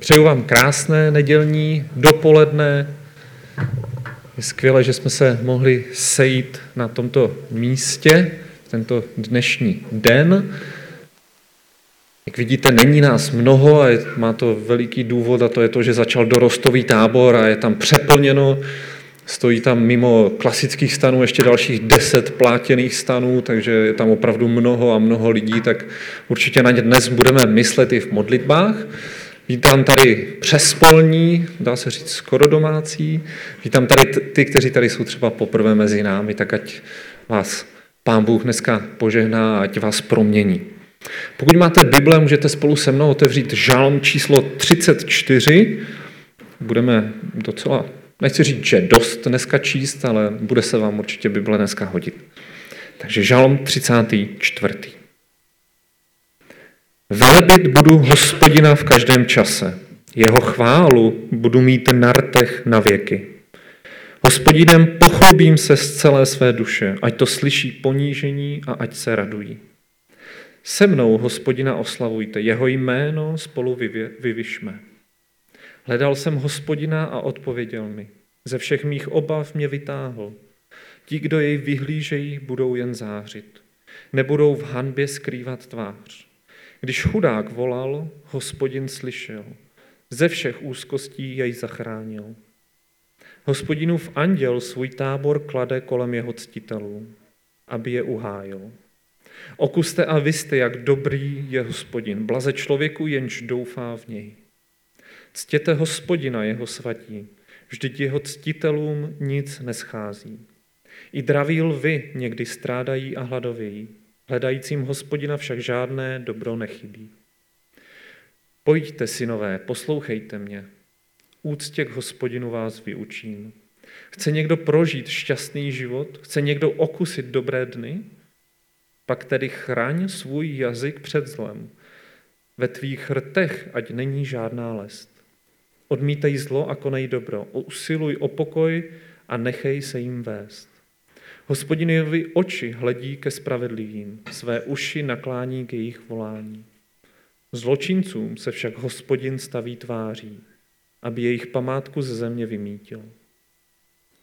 Přeju vám krásné nedělní dopoledne. Je skvělé, že jsme se mohli sejít na tomto místě, tento dnešní den. Jak vidíte, není nás mnoho a má to veliký důvod, a to je to, že začal dorostový tábor a je tam přeplněno. Stojí tam mimo klasických stanů ještě dalších 10 plátěných stanů, takže je tam opravdu mnoho a mnoho lidí, tak určitě na ně dnes budeme myslet i v modlitbách. Vítám tady přespolní, dá se říct skoro domácí. Vítám tady ty, kteří tady jsou třeba poprvé mezi námi, tak ať vás Pán Bůh dneska požehná a ať vás promění. Pokud máte Bible, můžete spolu se mnou otevřít žalm číslo 34. Budeme docela... Nechci říct, že dost dneska číst, ale bude se vám určitě Bible dneska hodit. Takže žalm 34. Velebit budu Hospodina v každém čase. Jeho chválu budu mít na rtech na věky. Hospodinem pochlubím se z celé své duše, ať to slyší ponížení a ať se radují. Se mnou Hospodina oslavujte, jeho jméno spolu vyvyšme. Hledal jsem Hospodina a odpověděl mi. Ze všech mých obav mě vytáhl. Ti, kdo jej vyhlížejí, budou jen zářit. Nebudou v hanbě skrývat tvář. Když chudák volal, Hospodin slyšel. Ze všech úzkostí jej zachránil. Hospodinův anděl svůj tábor klade kolem jeho ctitelů, aby je uhájil. Okuste a vyzte, jak dobrý je Hospodin. Blaze člověku, jenž doufá v něj. Ctěte Hospodina, jeho svatí, vždyť jeho ctitelům nic neschází. I draví lvi někdy strádají a hladovějí, hledajícím Hospodina však žádné dobro nechybí. Pojďte, synové, poslouchejte mě, úctě k Hospodinu vás vyučím. Chce někdo prožít šťastný život? Chce někdo okusit dobré dny? Pak tedy chraň svůj jazyk před zlem, ve tvých rtech ať není žádná lest. Odmítej zlo a konej dobro, usiluj o pokoj a nechej se jim vést. Hospodinovi oči hledí ke spravedlivým, své uši naklání k jejich volání. Zločincům se však Hospodin staví tváří, aby jejich památku ze země vymítil.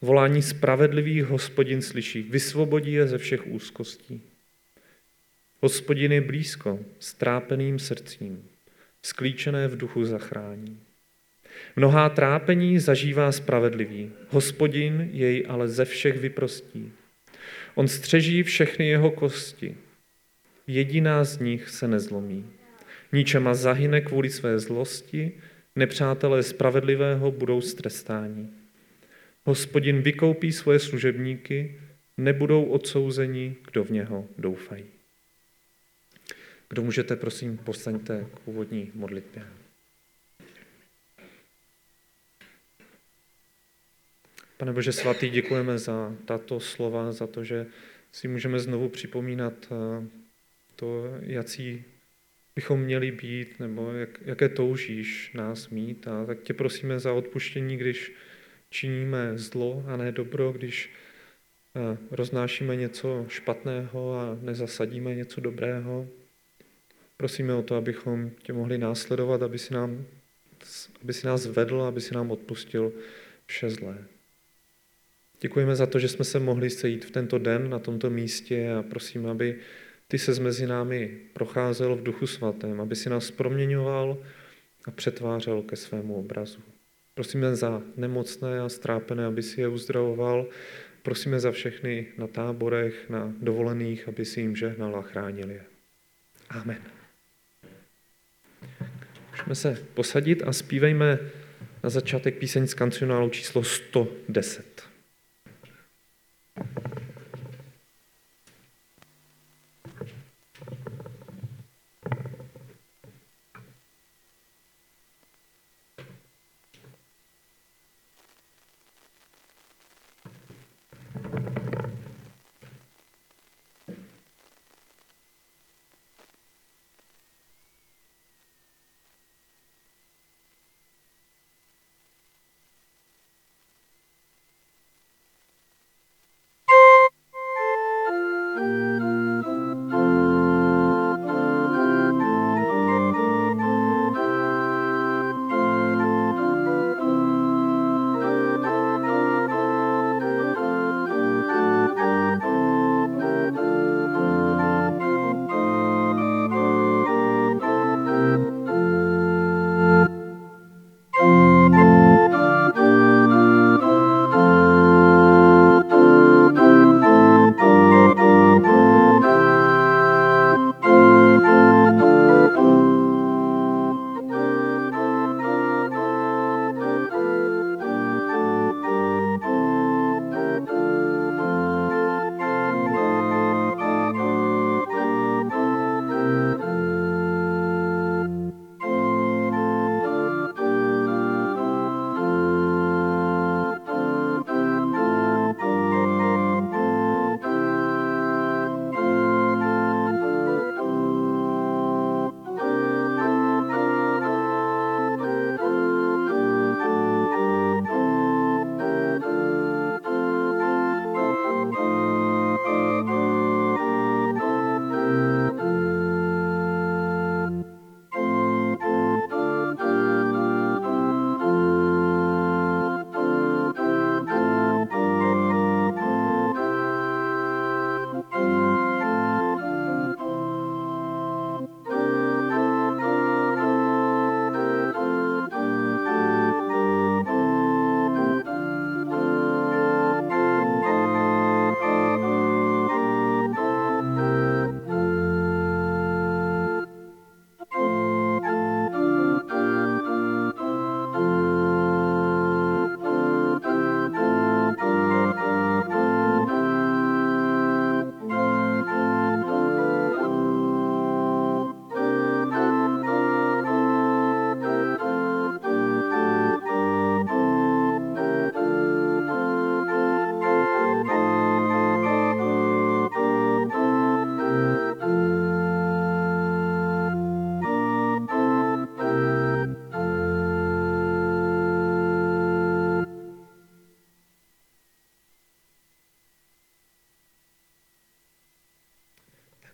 Volání spravedlivých Hospodin slyší, vysvobodí je ze všech úzkostí. Hospodin je blízko, strápeným srdcím, sklíčené v duchu zachrání. Mnohá trápení zažívá spravedlivý, Hospodin jej ale ze všech vyprostí. On střeží všechny jeho kosti, jediná z nich se nezlomí. Ničema zahyne kvůli své zlosti, nepřátelé spravedlivého budou strestáni. Hospodin vykoupí svoje služebníky, nebudou odsouzeni, kdo v něho doufají. Kdo můžete, prosím, povstaňte k úvodní modlitbě. Pane Bože svatý, děkujeme za tato slova, za to, že si můžeme znovu připomínat to, jací bychom měli být, nebo jaké toužíš nás mít. A tak tě prosíme za odpuštění, když činíme zlo a ne dobro, když roznášíme něco špatného a nezasadíme něco dobrého. Prosíme o to, abychom tě mohli následovat, aby si nám aby si nás vedl, aby si nám odpustil vše zlé. Děkujeme za to, že jsme se mohli sejít v tento den na tomto místě a prosím, aby ty ses mezi námi procházel v Duchu svatém, aby si nás proměňoval a přetvářel ke svému obrazu. Prosíme za nemocné a strápené, aby si je uzdravoval. Prosíme za všechny na táborech, na dovolených, aby si jim žehnal a chránil je. Amen. Můžeme se posadit a zpívejme na začátek píseň z kancionálu číslo 110.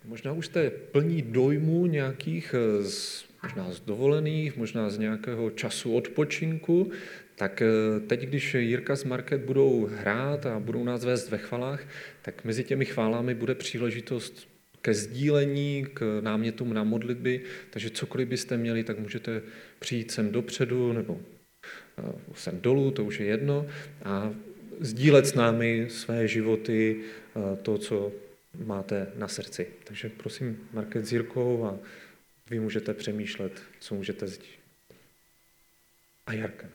Možná už jste plní dojmů nějakých, možná z dovolených, možná z nějakého času odpočinku, tak teď, když Jirka z Market budou hrát a budou nás vést ve chvalách, tak mezi těmi chválami bude příležitost ke sdílení, k námětům na modlitby, takže cokoliv byste měli, tak můžete přijít sem dopředu nebo sem dolů, to už je jedno, a sdílet s námi své životy, to, co máte na srdci. Takže prosím, Market s Jirkou a vy můžete přemýšlet, co můžete sdílet. A Jarka.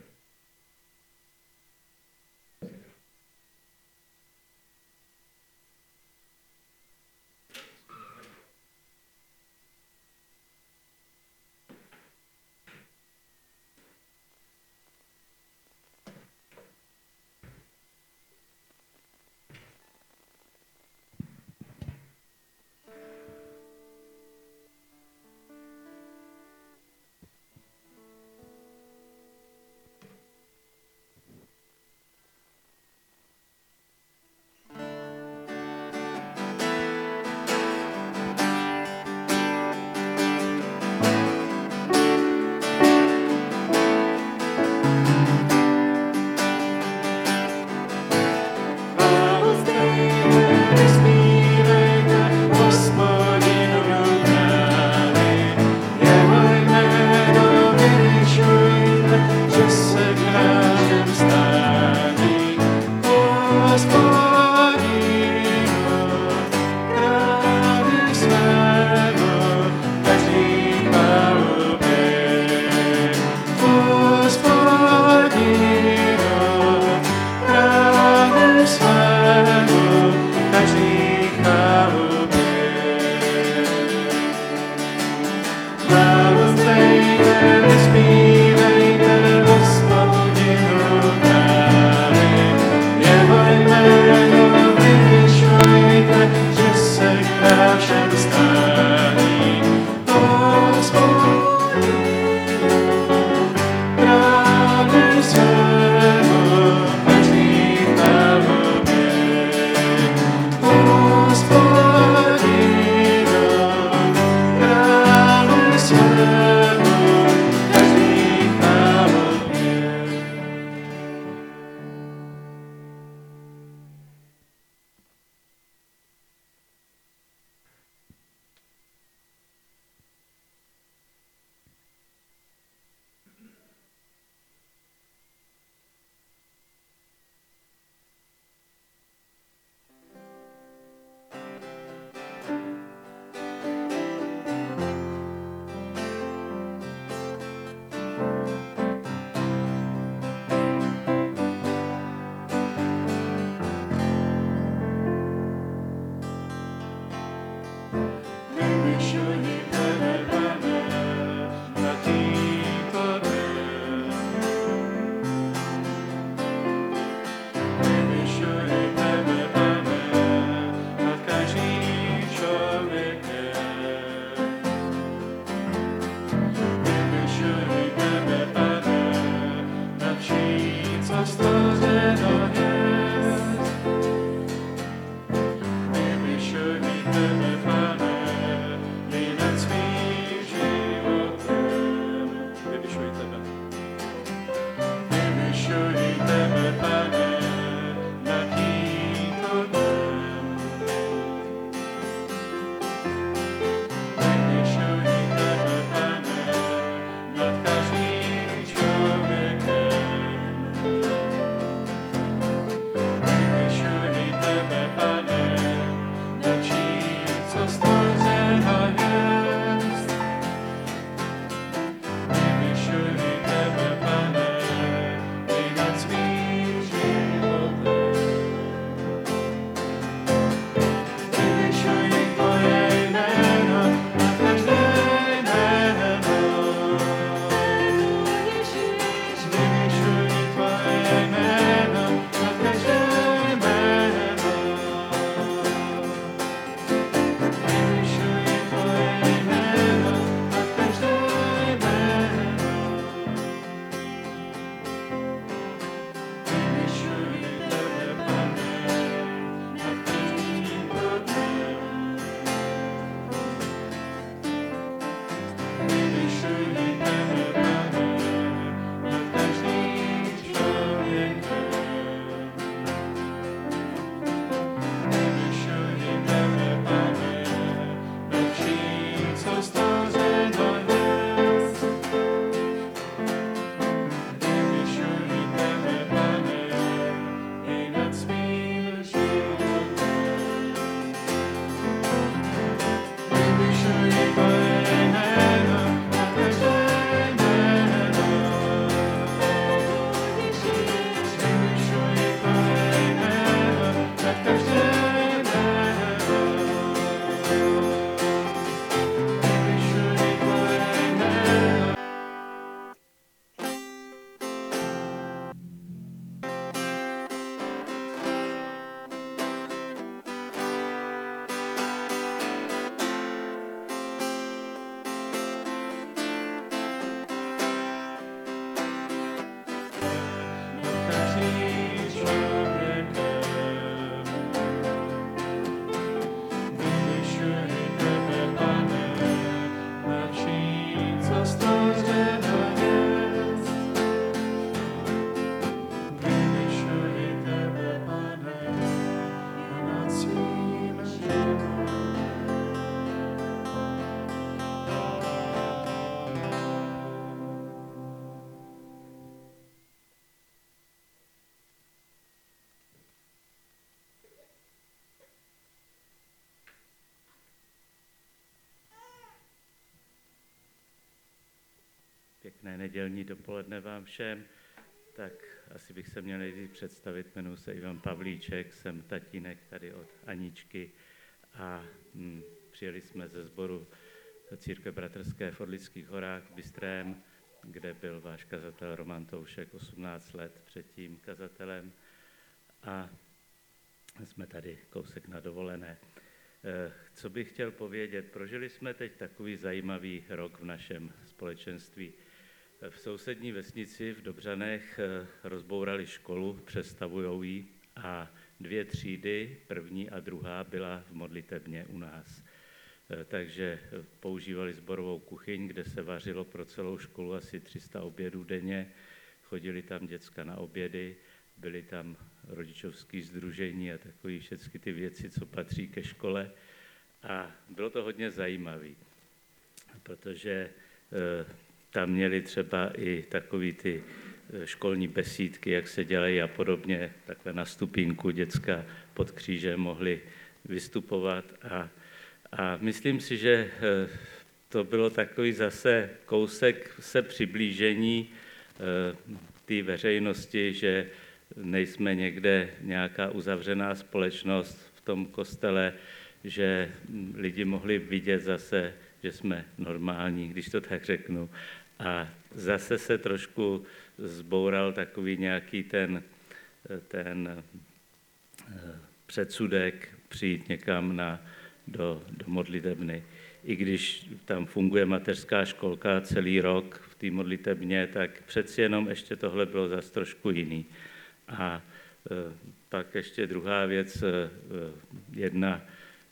Pěkné nedělní dopoledne vám všem. Tak asi bych se měl nejdřív představit, jmenuji se Ivan Pavlíček, jsem tatínek tady od Aničky a přijeli jsme ze sboru Církve bratrské v Orlických horách v Bystrém, kde byl váš kazatel Roman Toušek 18 let předtím kazatelem a jsme tady kousek na dovolené. Co bych chtěl povědět, prožili jsme teď takový zajímavý rok v našem společenství. V sousední vesnici v Dobřanech rozbourali školu, přestavují ji a 2 třídy, první a druhá, byla v modlitebně u nás. Takže používali sborovou kuchyň, kde se vařilo pro celou školu asi 300 obědů denně, chodili tam děcka na obědy, byly tam rodičovské sdružení a takové všechny ty věci, co patří ke škole. A bylo to hodně zajímavé, protože tam měli třeba i takové ty školní besídky, jak se dělají a podobně, takhle na stupínku děcka pod křížem mohli vystupovat. A myslím si, že to bylo takový zase kousek se přiblížení té veřejnosti, že nejsme někde nějaká uzavřená společnost v tom kostele, že lidi mohli vidět zase, že jsme normální, když to tak řeknu. A zase se trošku zboural takový nějaký ten předsudek přijít někam do modlitebny. I když tam funguje mateřská školka celý rok v té modlitebně, tak přeci jenom ještě tohle bylo zase trošku jiný. A pak ještě druhá věc, jedna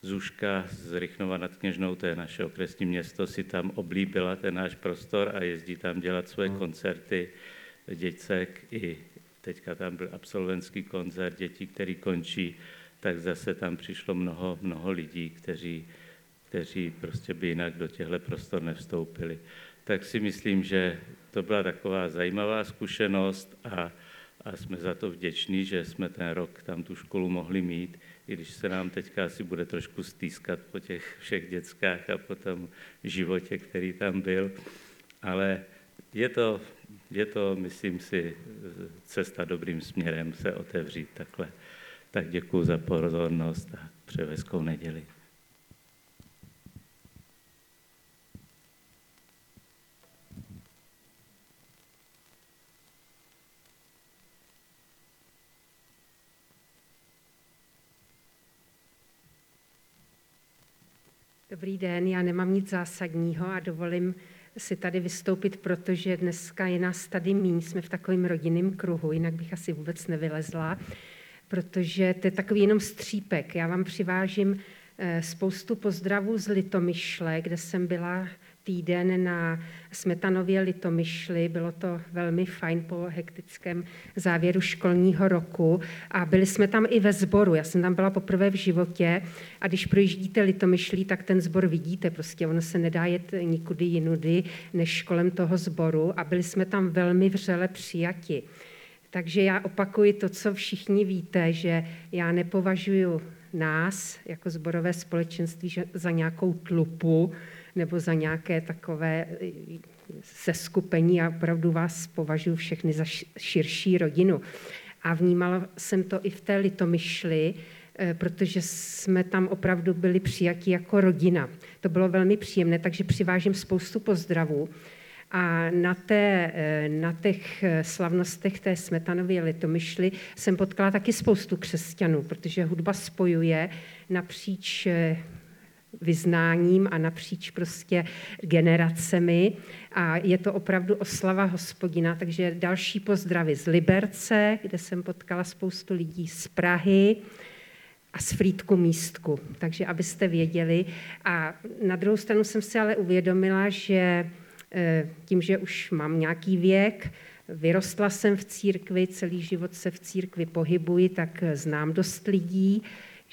Zuška z Rychnova nad Kněžnou, to je naše okresní město, si tam oblíbila ten náš prostor a jezdí tam dělat své koncerty děcek. I teďka tam byl absolventský koncert dětí, který končí, tak zase tam přišlo mnoho lidí, kteří prostě by jinak do těchto prostor nevstoupili. Tak si myslím, že to byla taková zajímavá zkušenost a jsme za to vděční, že jsme ten rok tam tu školu mohli mít, i když se nám teďka asi bude trošku stýskat po těch všech dětskách a po tom životě, který tam byl. Ale je to, myslím si, cesta dobrým směrem se otevřít takhle. Tak děkuji za pozornost a přeji hezkou neděli. Dobrý den, já nemám nic zásadního a dovolím si tady vystoupit, protože dneska je nás tady míň, jsme v takovém rodinném kruhu, jinak bych asi vůbec nevylezla, protože to je takový jenom střípek. Já vám přivážím spoustu pozdravů z Litomyšle, kde jsem byla týden na Smetanově Litomyšli, bylo to velmi fajn po hektickém závěru školního roku a byli jsme tam i ve sboru, já jsem tam byla poprvé v životě a když projíždíte Litomyšlí, tak ten sbor vidíte, prostě ono se nedá jet nikudy jinudy než kolem toho sboru a byli jsme tam velmi vřele přijati. Takže já opakuji to, co všichni víte, že já nepovažuji nás jako sborové společenství za nějakou tlupu, nebo za nějaké takové seskupení. Já opravdu vás považuji všechny za širší rodinu. A vnímala jsem to i v té Litomyšli, protože jsme tam opravdu byli přijati jako rodina. To bylo velmi příjemné, takže přivážím spoustu pozdravů. A na těch slavnostech té Smetanově Litomyšli jsem potkala taky spoustu křesťanů, protože hudba spojuje napříč vyznáním a napříč prostě generacemi a je to opravdu oslava Hospodina, takže další pozdravy z Liberce, kde jsem potkala spoustu lidí z Prahy a z Frýdku Místku, takže abyste věděli. A na druhou stranu jsem si ale uvědomila, že tím, že už mám nějaký věk, vyrostla jsem v církvi, celý život se v církvi pohybuji, tak znám dost lidí,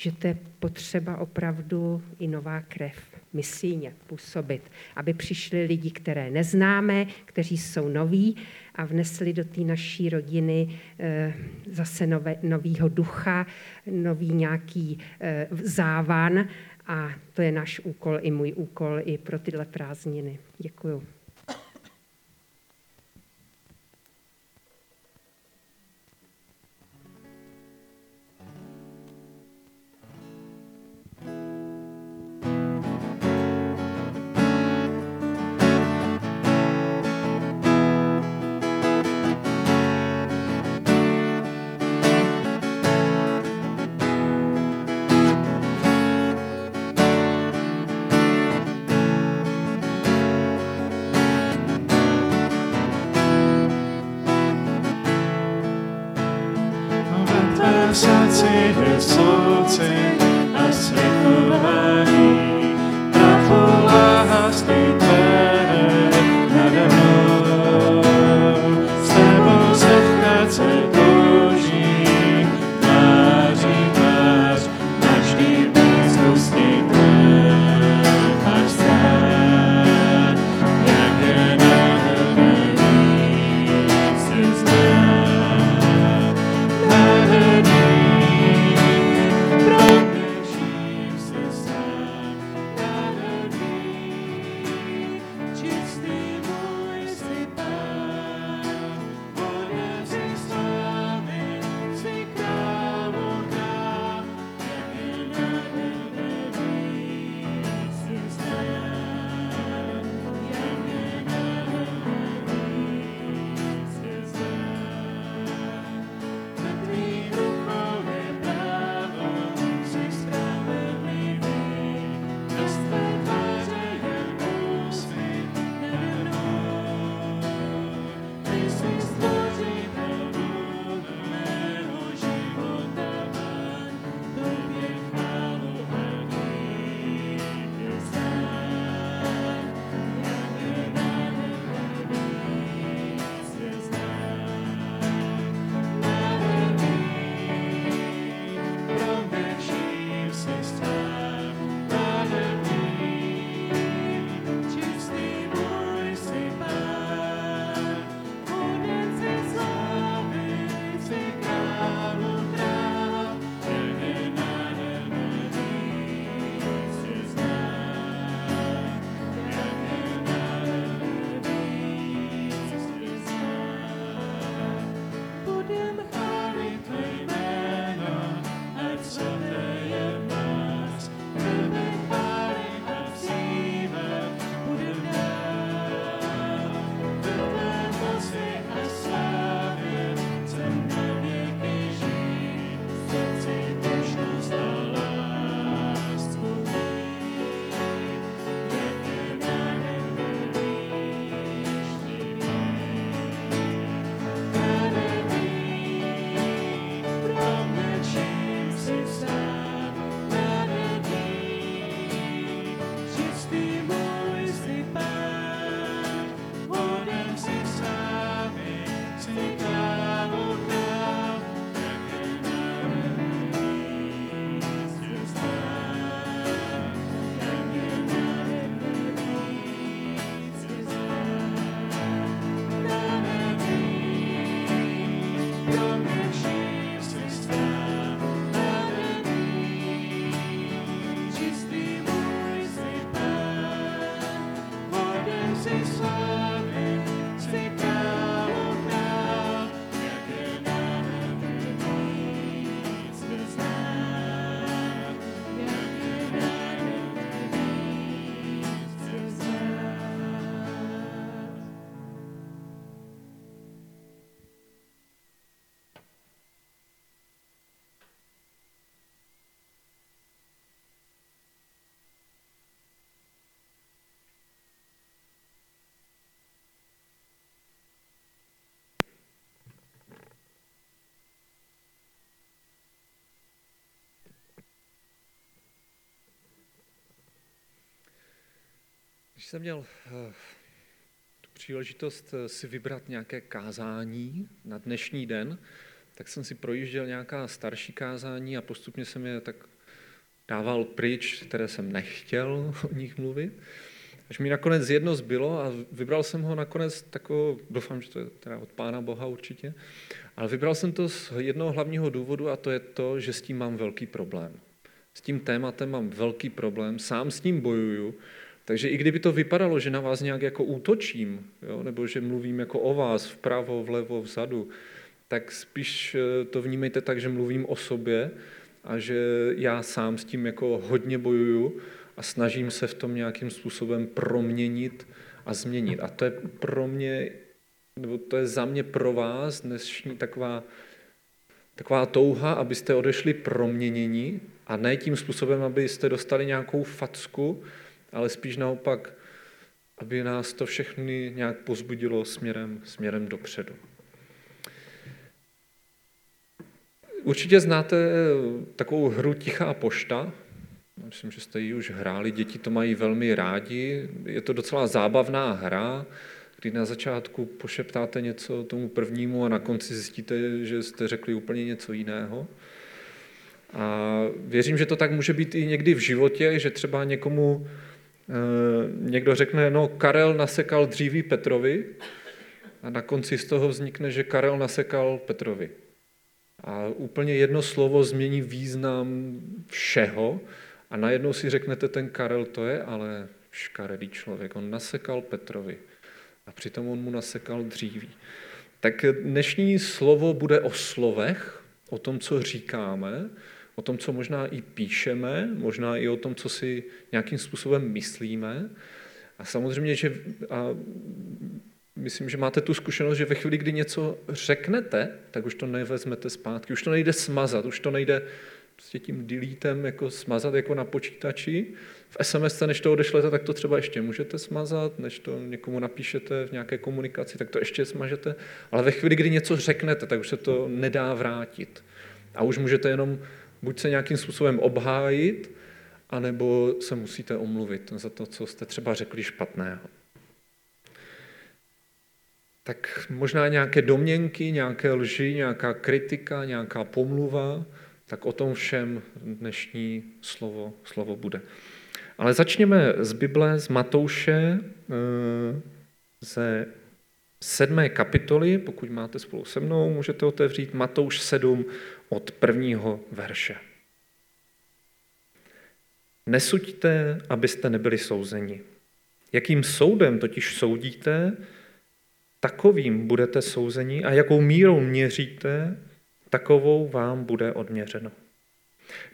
že to je potřeba opravdu i nová krev, misijně působit, aby přišli lidi, které neznáme, kteří jsou noví a vnesli do té naší rodiny zase novýho ducha, nový nějaký závan a to je náš úkol i můj úkol i pro tyhle prázdniny. Děkuju. Když jsem měl tu příležitost si vybrat nějaké kázání na dnešní den, tak jsem si projížděl nějaká starší kázání a postupně jsem je tak dával pryč, které jsem nechtěl o nich mluvit. Až mi nakonec jedno zbylo a vybral jsem ho nakonec takovou, doufám, že to je teda od Pána Boha určitě, ale vybral jsem to z jednoho hlavního důvodu a to je to, že s tím mám velký problém. S tím tématem mám velký problém, sám s ním bojuju, takže i kdyby to vypadalo, že na vás nějak jako útočím, jo, nebo že mluvím jako o vás vpravo, vlevo, vzadu, tak spíš to vnímejte tak, že mluvím o sobě a že já sám s tím jako hodně bojuju a snažím se v tom nějakým způsobem proměnit a změnit. A to je pro mě, nebo to je za mě pro vás dnešní taková touha, abyste odešli proměnění a ne tím způsobem, abyste dostali nějakou facku, ale spíš naopak, aby nás to všechny nějak pozbudilo směrem dopředu. Určitě znáte takovou hru Tichá pošta. Myslím, že jste ji už hráli, děti to mají velmi rádi. Je to docela zábavná hra, kdy na začátku pošeptáte něco tomu prvnímu a na konci zjistíte, že jste řekli úplně něco jiného. A věřím, že to tak může být i někdy v životě, že třeba někomu někdo řekne, no Karel nasekal dříví Petrovi a na konci z toho vznikne, že Karel nasekal Petrovi. A úplně jedno slovo změní význam všeho a najednou si řeknete, ten Karel to je, ale škaredý člověk, on nasekal Petrovi a přitom on mu nasekal dříví. Tak dnešní slovo bude o slovech, o tom, co říkáme, o tom, co možná i píšeme, možná i o tom, co si nějakým způsobem myslíme. A samozřejmě, že myslím, že máte tu zkušenost, že ve chvíli, kdy něco řeknete, tak už to nevezmete zpátky, už to nejde smazat, už to nejde prostě tím deletem jako smazat jako na počítači. V SMS-ce, než to odešlete, tak to třeba ještě můžete smazat, než to někomu napíšete v nějaké komunikaci, tak to ještě smažete. Ale ve chvíli, kdy něco řeknete, tak už se to nedá vrátit. A už můžete jenom buď se nějakým způsobem obhájit, anebo se musíte omluvit za to, co jste třeba řekli špatného. Tak možná nějaké domněnky, nějaké lži, nějaká kritika, nějaká pomluva, tak o tom všem dnešní slovo bude. Ale začněme z Bible, z Matouše, ze 7. kapitoly, pokud máte spolu se mnou, můžete otevřít Matouš 7 od 1. verše. Nesuďte, abyste nebyli souzeni. Jakým soudem totiž soudíte, takovým budete souzeni a jakou mírou měříte, takovou vám bude odměřeno.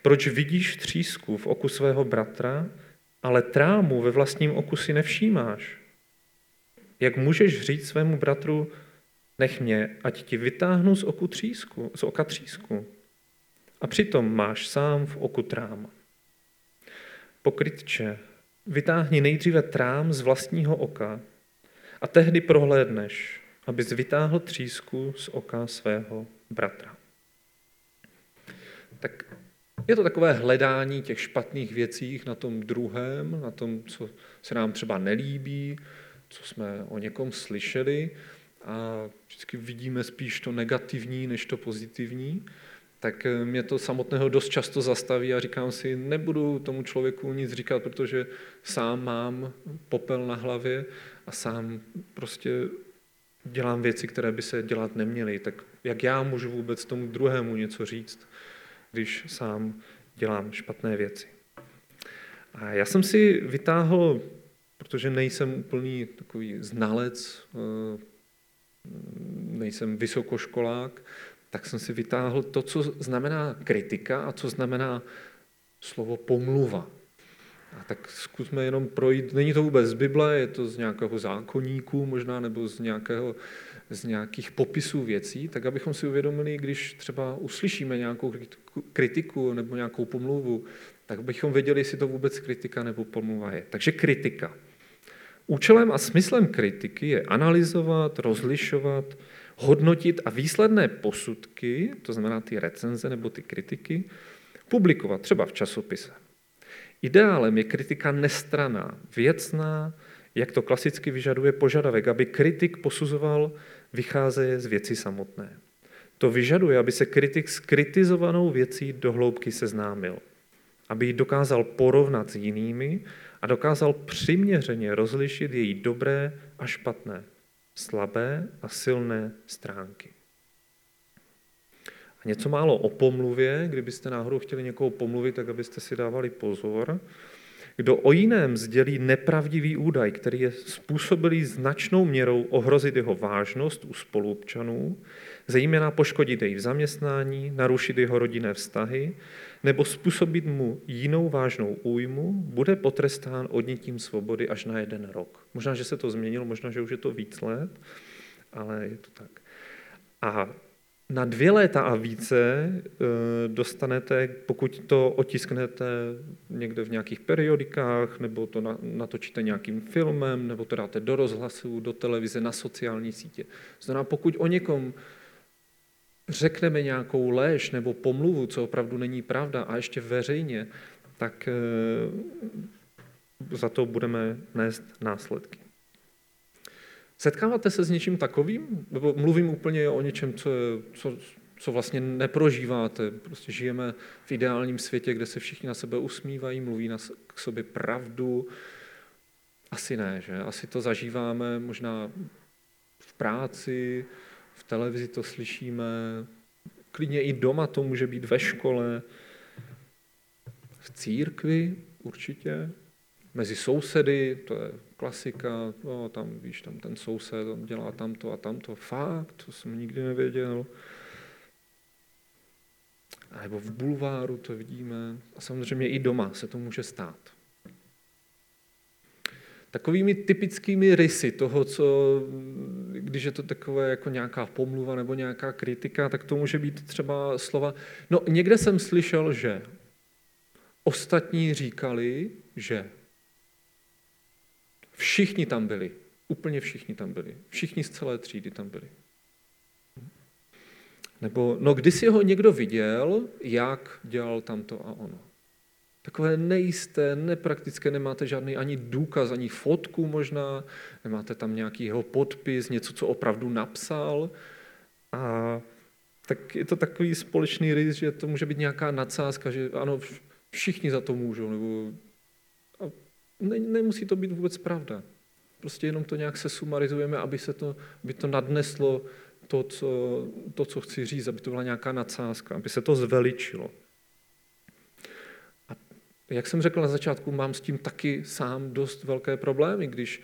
Proč vidíš třísku v oku svého bratra, ale trámu ve vlastním oku si nevšímáš? Jak můžeš říct svému bratru, nech mě, ať ti vytáhnu z oka třísku? A přitom máš sám v oku tráma. Pokrytče, vytáhni nejdříve trám z vlastního oka, a tehdy prohlédneš, abys vytáhl třísku z oka svého bratra. Tak je to takové hledání těch špatných věcí na tom druhém, na tom, co se nám třeba nelíbí, co jsme o někom slyšeli a vždycky vidíme spíš to negativní než to pozitivní, tak mě to samotného dost často zastaví a říkám si, nebudu tomu člověku nic říkat, protože sám mám popel na hlavě a sám prostě dělám věci, které by se dělat neměly. Tak jak já můžu vůbec tomu druhému něco říct, když sám dělám špatné věci. A já jsem si vytáhl, protože nejsem úplný takový znalec, nejsem vysokoškolák, tak jsem si vytáhl to, co znamená kritika a co znamená slovo pomluva. A tak zkusme jenom projít, není to vůbec z Bible, je to z nějakého zákoníku možná, nebo z nějakých popisů věcí, tak abychom si uvědomili, když třeba uslyšíme nějakou kritiku nebo nějakou pomluvu, tak bychom věděli, jestli to vůbec kritika nebo pomluva je. Takže kritika. Účelem a smyslem kritiky je analyzovat, rozlišovat, hodnotit a výsledné posudky, to znamená ty recenze nebo ty kritiky, publikovat třeba v časopise. Ideálem je kritika nestranná, věcná, jak to klasicky vyžaduje požadavek, aby kritik posuzoval vycházeje z věci samotné. To vyžaduje, aby se kritik s kritizovanou věcí dohloubky seznámil, aby ji dokázal porovnat s jinými a dokázal přiměřeně rozlišit její dobré a špatné, slabé a silné stránky. A něco málo o pomluvě, kdybyste náhodou chtěli někoho pomluvit, tak abyste si dávali pozor. Kdo o jiném sdělí nepravdivý údaj, který je způsobilý značnou měrou ohrozit jeho vážnost u spoluobčanů, zejména poškodit jej v zaměstnání, narušit jeho rodinné vztahy nebo způsobit mu jinou vážnou újmu, bude potrestán odnětím svobody až na 1 rok. Možná, že se to změnilo, možná, že už je to víc let, ale je to tak. A na 2 léta a více dostanete, pokud to otisknete někde v nějakých periodikách, nebo to natočíte nějakým filmem, nebo to dáte do rozhlasu, do televize, na sociální sítě. Znamená, pokud o někom řekneme nějakou lež nebo pomluvu, co opravdu není pravda, a ještě veřejně, tak za to budeme nést následky. Setkáváte se s něčím takovým? Nebo mluvím úplně o něčem, co vlastně neprožíváte. Prostě žijeme v ideálním světě, kde se všichni na sebe usmívají, mluví k sobě pravdu. Asi ne, že? Asi to zažíváme možná v práci, v televizi to slyšíme, klidně i doma to může být, ve škole, v církvi určitě. Mezi sousedy, to je klasika, no, tam víš, tam ten soused tam dělá tamto a tamto, fakt, to jsem nikdy nevěděl. A nebo v bulváru to vidíme a samozřejmě i doma se to může stát. Takovými typickými rysy toho, co, když je to takové jako nějaká pomluva nebo nějaká kritika, tak to může být třeba slova, no někde jsem slyšel, že ostatní říkali, že všichni tam byli, úplně všichni tam byli, všichni z celé třídy tam byli. Nebo, no kdysi ho někdo viděl, jak dělal tamto a ono. Takové nejisté, nepraktické, nemáte žádný ani důkaz, ani fotku možná, nemáte tam nějaký jeho podpis, něco, co opravdu napsal. A tak je to takový společný rys, že to může být nějaká nadsázka, že ano, všichni za to můžou, nebo nemusí to být vůbec pravda. Prostě jenom to nějak se sumarizujeme, aby to nadneslo to, co chci říct, aby to byla nějaká nadsázka, aby se to zveličilo. A jak jsem řekl na začátku, mám s tím taky sám dost velké problémy, když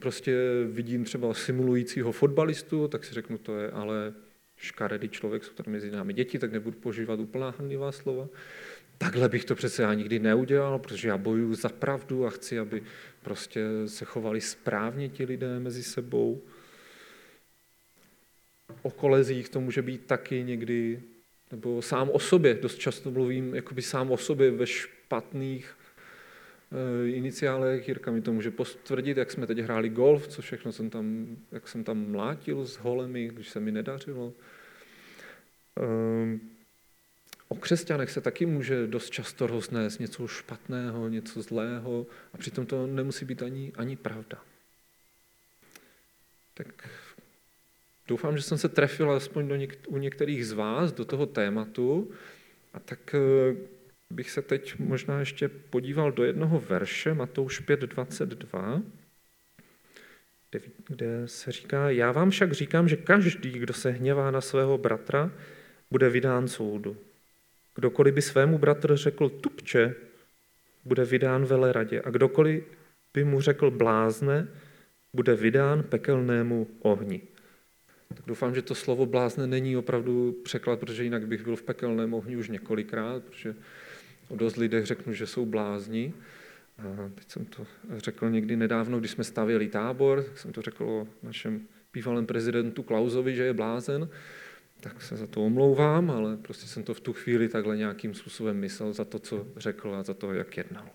prostě vidím třeba simulujícího fotbalistu, tak si řeknu, to je ale škaredý člověk, jsou tady mezi námi děti, tak nebudu používat úplná hanlivá slova. Takhle bych to přece já nikdy neudělal, protože já bojuju za pravdu a chci, aby prostě se chovali správně ti lidé mezi sebou. O kolezích to může být taky někdy, nebo sám o sobě. Dost často mluvím jakoby sám o sobě ve špatných iniciálech. Jirka mi to může potvrdit, jak jsme teď hráli golf, co všechno jsem tam, jak jsem tam mlátil s holemi, když se mi nedařilo. O křesťanech se taky může dost často roznést něco špatného, něco zlého a přitom to nemusí být ani pravda. Tak doufám, že jsem se trefil alespoň u některých z vás do toho tématu a tak bych se teď možná ještě podíval do jednoho verše, Matouš 5:22, kde se říká, já vám však říkám, že každý, kdo se hněvá na svého bratra, bude vydán soudu. Kdokoliv by svému bratru řekl tupče, bude vydán veleradě. A kdokoliv by mu řekl blázne, bude vydán pekelnému ohni. Tak doufám, že to slovo blázne není opravdu překlad, protože jinak bych byl v pekelném ohni už několikrát, protože o dost lidech řeknu, že jsou blázni. A teď jsem to řekl někdy nedávno, když jsme stavěli tábor, tak jsem to řekl o našem bývalém prezidentu Klausovi, že je blázen. Tak se za to omlouvám, ale prostě jsem to v tu chvíli takhle nějakým způsobem myslel za to, co řekl a za to, jak jednal.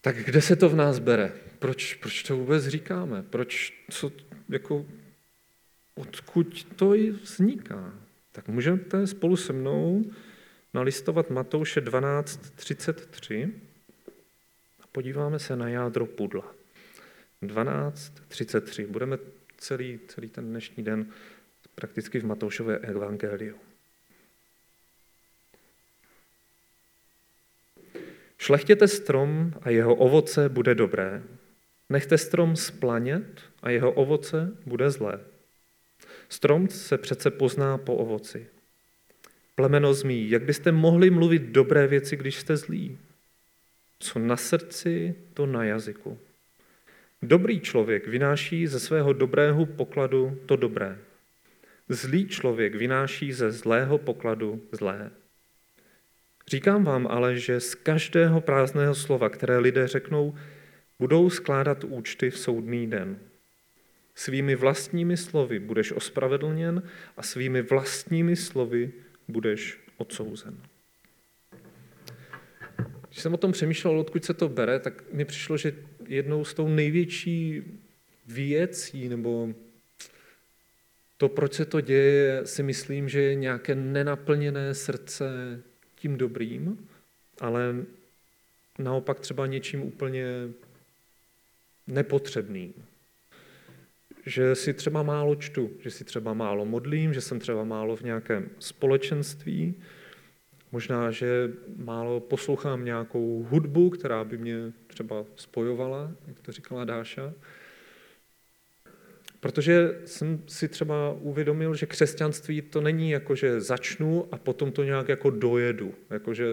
Tak kde se to v nás bere? Proč to vůbec říkáme? Odkud to vzniká? Tak můžete spolu se mnou nalistovat Matouše 12:33. Podíváme se na jádro pudla. 12:33. Budeme celý ten dnešní den prakticky v Matoušově evangeliu. Šlechtěte strom a jeho ovoce bude dobré. Nechte strom splanět a jeho ovoce bude zlé. Strom se přece pozná po ovoci. Plemeno zmí, jak byste mohli mluvit dobré věci, když jste zlí? Co na srdci, to na jazyku. Dobrý člověk vynáší ze svého dobrého pokladu to dobré. Zlý člověk vynáší ze zlého pokladu zlé. Říkám vám ale, že z každého prázdného slova, které lidé řeknou, budou skládat účty v soudný den. Svými vlastními slovy budeš ospravedlněn a svými vlastními slovy budeš odsouzen. Když jsem o tom přemýšlel, odkud se to bere, tak mi přišlo, že jednou z tou největší věcí, nebo to, proč se to děje, si myslím, že je nějaké nenaplněné srdce tím dobrým, ale naopak třeba něčím úplně nepotřebným. Že si třeba málo čtu, že si třeba málo modlím, že jsem třeba málo v nějakém společenství, možná, že málo poslouchám nějakou hudbu, která by mě třeba spojovala, jak to říkala Dáša. Protože jsem si třeba uvědomil, že křesťanství to není jako, že začnu a potom to nějak jako dojedu. Jakože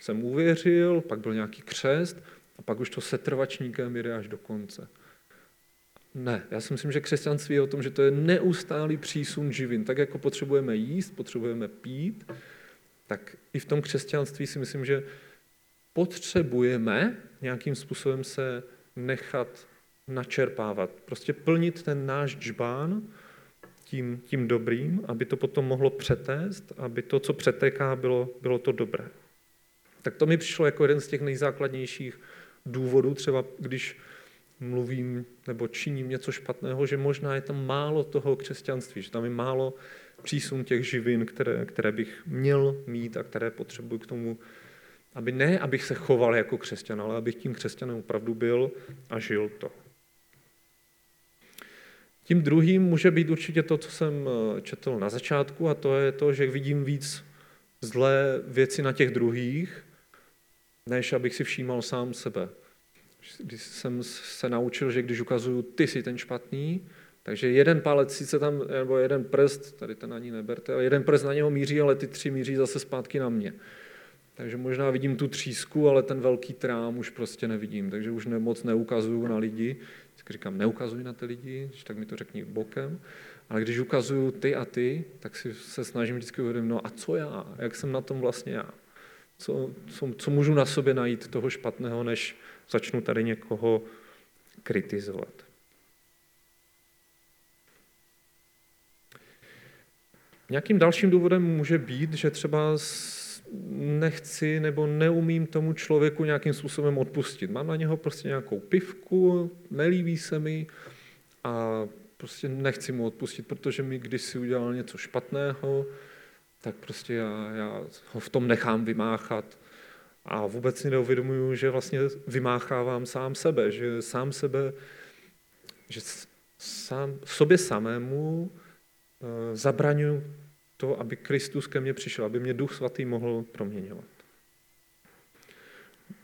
jsem uvěřil, pak byl nějaký křest a pak už to setrvačníkem jede až do konce. Ne, já si myslím, že křesťanství je o tom, že to je neustálý přísun živin. Tak jako potřebujeme jíst, potřebujeme pít, tak i v tom křesťanství si myslím, že potřebujeme nějakým způsobem se nechat načerpávat. Prostě plnit ten náš džbán tím dobrým, aby to potom mohlo přetéct, aby to, co přetéká, bylo to dobré. Tak to mi přišlo jako jeden z těch nejzákladnějších důvodů, třeba když mluvím nebo činím něco špatného, že možná je tam málo toho křesťanství, že tam je málo přísun těch živin, které bych měl mít a které potřebuji k tomu, aby ne, abych se choval jako křesťan, ale abych tím křesťanem opravdu byl a žil to. Tím druhým může být určitě to, co jsem četl na začátku, a to je to, že vidím víc zlé věci na těch druhých, než abych si všímal sám sebe. Když jsem se naučil, že když ukazuju, ty jsi ten špatný, takže jeden palec sice tam, nebo jeden prst, tady ten ani neberte, ale jeden prst na něho míří, ale ty tři míří zase zpátky na mě. Takže možná vidím tu třísku, ale ten velký trám už prostě nevidím, takže už moc neukazuju na lidi. Tak říkám, neukazuj na ty lidi, tak mi to řekni bokem. Ale když ukazuju ty a ty, tak si se snažím vždycky uvědomit, no a co já? Jak jsem na tom vlastně já? Co můžu na sobě najít toho špatného, než začnu tady někoho kritizovat? Nějakým dalším důvodem může být, že třeba nechci nebo neumím tomu člověku nějakým způsobem odpustit. Mám na něho prostě nějakou pivku, nelíbí se mi a prostě nechci mu odpustit, protože mi když si udělal něco špatného, tak prostě já ho v tom nechám vymáchat a vůbec si neuvědomuju, že vlastně vymáchávám sám sebe, sobě samému zabraňuji to, aby Kristus ke mně přišel, aby mě Duch Svatý mohl proměňovat.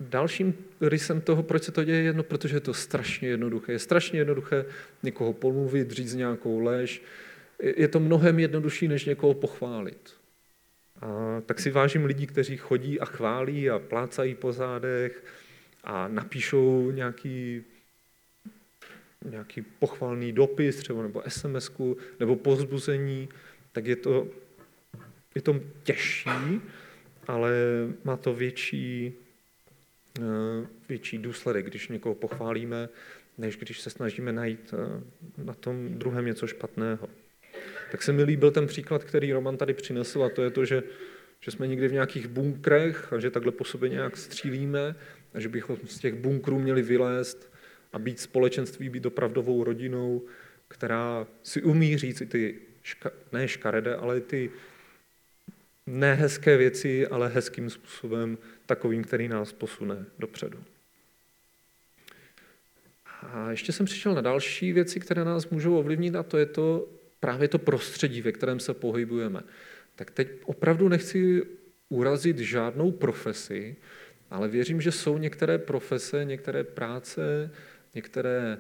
Dalším rysem toho, proč se to děje, je, protože je to strašně jednoduché. Je strašně jednoduché někoho pomluvit, říct nějakou lež. Je to mnohem jednodušší, než někoho pochválit. A tak si vážím lidí, kteří chodí a chválí a plácají po zádech a napíšou nějaký pochvalný dopis třeba, nebo SMS-ku, nebo povzbuzení, tak je to těžší, ale má to větší důsledek, když někoho pochválíme, než když se snažíme najít na tom druhém něco špatného. Tak se mi líbil ten příklad, který Roman tady přinesl, a to je to, že jsme někdy v nějakých bunkrech a že takhle po sobě nějak střílíme a že bychom z těch bunkrů měli vylézt a být společenství, být opravdovou rodinou, která si umí říct ty ne škaredé, ale ty nehezké věci, ale hezkým způsobem, takovým, který nás posune dopředu. A ještě jsem přišel na další věci, které nás můžou ovlivnit, a to je to právě to prostředí, ve kterém se pohybujeme. Tak teď opravdu nechci urazit žádnou profesi, ale věřím, že jsou některé profese, některé práce, některé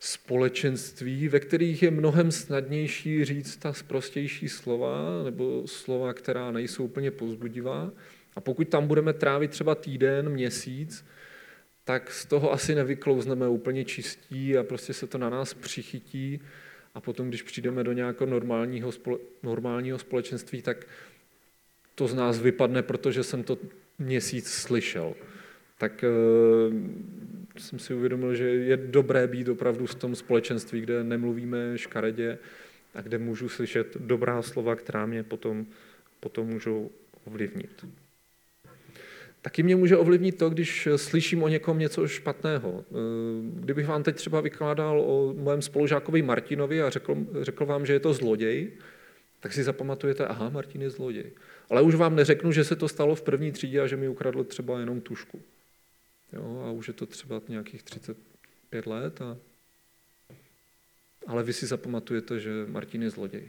společenství, ve kterých je mnohem snadnější říct ta prostější slova nebo slova, která nejsou úplně povzbudivá. A pokud tam budeme trávit třeba týden, měsíc, tak z toho asi nevyklouzneme úplně čistí a prostě se to na nás přichytí a potom, když přijdeme do nějakého normálního společenství, tak to z nás vypadne, protože jsem to měsíc slyšel. Tak jsem si uvědomil, že je dobré být opravdu v tom společenství, kde nemluvíme škaredě a kde můžu slyšet dobrá slova, která mě potom můžou ovlivnit. Taky mě může ovlivnit to, když slyším o někom něco špatného. Kdybych vám teď třeba vykládal o mém spolužákovi Martinovi a řekl vám, že je to zloděj, tak si zapamatujete, aha, Martin je zloděj. Ale už vám neřeknu, že se to stalo v první třídě a že mi ukradl třeba jenom tušku. Jo, a už je to třeba nějakých 35 let. Ale vy si zapamatujete, že Martin je zloděj.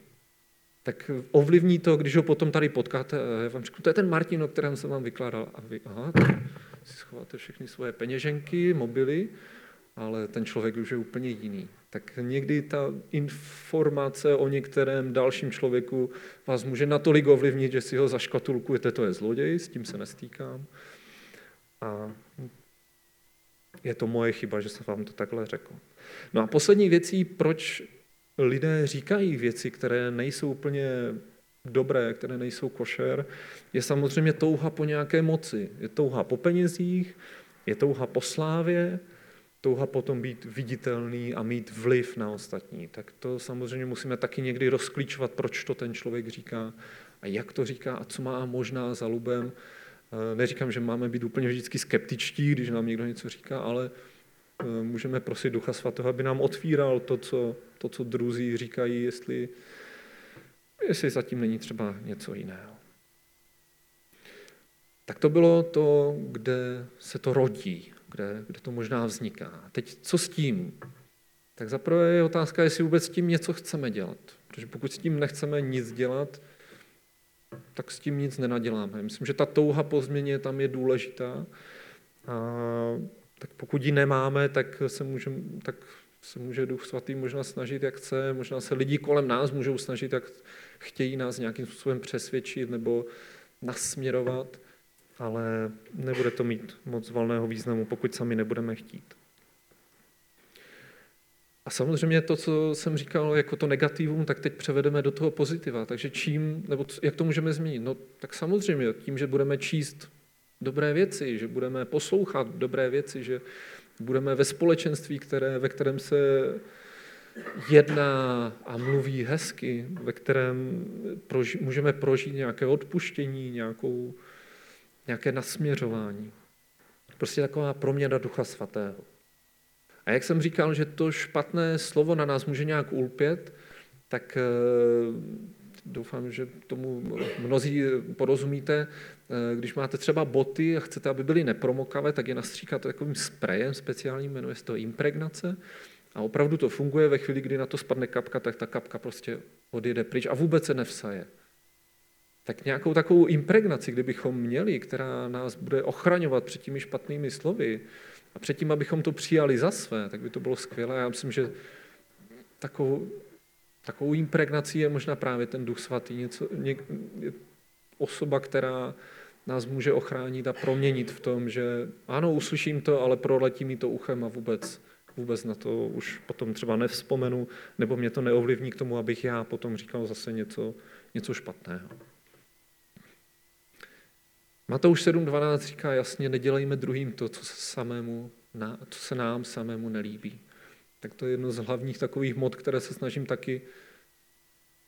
Tak ovlivní to, když ho potom tady potkáte a já vám řeknu, to je ten Martin, o kterém jsem vám vykládal. A vy, aha, si schováte všechny svoje peněženky, mobily, ale ten člověk už je úplně jiný. Tak někdy ta informace o některém dalším člověku vás může natolik ovlivnit, že si ho zaškatulkujete, to je zloděj, s tím se nestýkám. A je to moje chyba, že jsem vám to takhle řekl. No a poslední věcí, proč lidé říkají věci, které nejsou úplně dobré, které nejsou košer, je samozřejmě touha po nějaké moci. Je touha po penězích, je touha po slávě, touha potom být viditelný a mít vliv na ostatní. Tak to samozřejmě musíme taky někdy rozklíčovat, proč to ten člověk říká a jak to říká a co má možná za lubem. Neříkám, že máme být úplně vždycky skeptičtí, když nám někdo něco říká, ale můžeme prosit Ducha Svatého, aby nám otvíral to, co druzí říkají, jestli zatím není třeba něco jiného. Tak to bylo to, kde se to rodí, kde to možná vzniká. Teď co s tím? Tak zaprvé je otázka, jestli vůbec s tím něco chceme dělat. Protože pokud s tím nechceme nic dělat, tak s tím nic nenaděláme. Myslím, že ta touha po změně tam je důležitá. A tak pokud ji nemáme, tak se může Duch Svatý možná snažit, jak chce, možná se lidi kolem nás můžou snažit, jak chtějí nás nějakým způsobem přesvědčit nebo nasměrovat, ale nebude to mít moc valného významu, pokud sami nebudeme chtít. A samozřejmě to, co jsem říkal jako to negativum, tak teď převedeme do toho pozitiva. Takže jak to můžeme změnit? No tak samozřejmě tím, že budeme číst dobré věci, že budeme poslouchat dobré věci, že budeme ve společenství, ve kterém se jedná a mluví hezky, ve kterém můžeme prožít nějaké odpuštění, nějaké nasměřování. Prostě taková proměna Ducha Svatého. A jak jsem říkal, že to špatné slovo na nás může nějak ulpět, tak doufám, že tomu mnozí porozumíte. Když máte třeba boty a chcete, aby byly nepromokavé, tak je nastříkáte takovým sprejem speciálním, jmenuje se to impregnace. A opravdu to funguje ve chvíli, kdy na to spadne kapka, tak ta kapka prostě odjede pryč a vůbec se nevsaje. Tak nějakou takovou impregnaci, kdybychom měli, která nás bude ochraňovat před těmi špatnými slovy a před tím, abychom to přijali za své, tak by to bylo skvělé. Já myslím, že takovou impregnací je možná právě ten Duch Svatý, osoba, která nás může ochránit a proměnit v tom, že ano, uslyším to, ale proletí mi to uchem a vůbec na to už potom třeba nevzpomenu, nebo mě to neovlivní k tomu, abych já potom říkal zase něco špatného. Matouš 7.12 říká jasně, nedělejme druhým to, co se nám samému nelíbí. Tak to je jedno z hlavních takových mod, které se snažím taky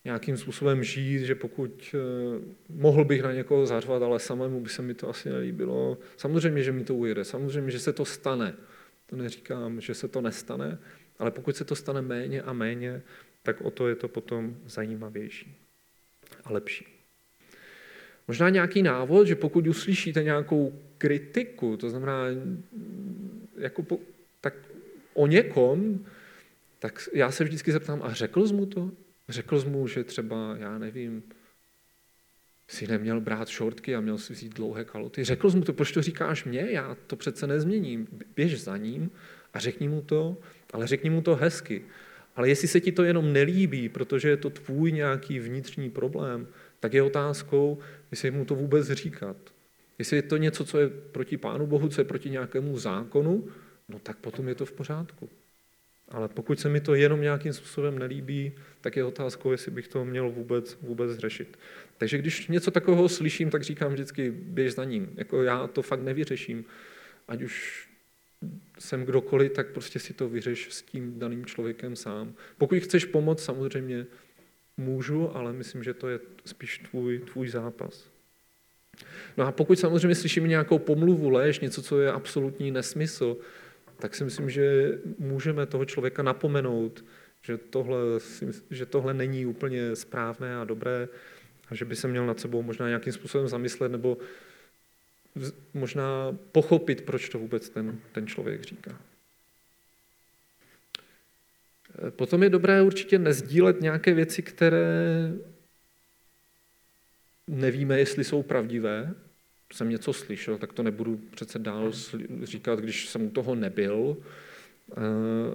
nějakým způsobem žít, že pokud mohl bych na někoho zařvat, ale samému by se mi to asi nelíbilo. Samozřejmě, že mi to ujede, samozřejmě, že se to stane. To neříkám, že se to nestane, ale pokud se to stane méně a méně, tak o to je to potom zajímavější a lepší. Možná nějaký návod, že pokud uslyšíte nějakou kritiku, to znamená, tak o někom, tak já se vždycky zeptám, a řekl jsi mu to? Řekl jsi mu, že třeba, já nevím, si neměl brát šortky a měl si vzít dlouhé kaloty. Řekl jsi mu to, proč to říkáš mně? Já to přece nezměním. Běž za ním a řekni mu to, ale řekni mu to hezky. Ale jestli se ti to jenom nelíbí, protože je to tvůj nějaký vnitřní problém, tak je otázkou, jestli mu to vůbec říkat. Jestli je to něco, co je proti Pánu Bohu, co je proti nějakému zákonu, no tak potom je to v pořádku. Ale pokud se mi to jenom nějakým způsobem nelíbí, tak je otázkou, jestli bych to měl vůbec řešit. Takže když něco takového slyším, tak říkám vždycky, běž za ním. Jako já to fakt nevyřeším. Ať už jsem kdokoliv, tak prostě si to vyřeš s tím daným člověkem sám. Pokud chceš pomoct, samozřejmě můžu, ale myslím, že to je spíš tvůj zápas. No a pokud samozřejmě slyším nějakou pomluvu, lež, něco, co je absolutní nesmysl, tak si myslím, že můžeme toho člověka napomenout, že tohle není úplně správné a dobré a že by se měl nad sebou možná nějakým způsobem zamyslet nebo možná pochopit, proč to vůbec ten člověk říká. Potom je dobré určitě nesdílet nějaké věci, které nevíme, jestli jsou pravdivé. Jsem něco slyšel, tak to nebudu přece dál říkat, když jsem u toho nebyl.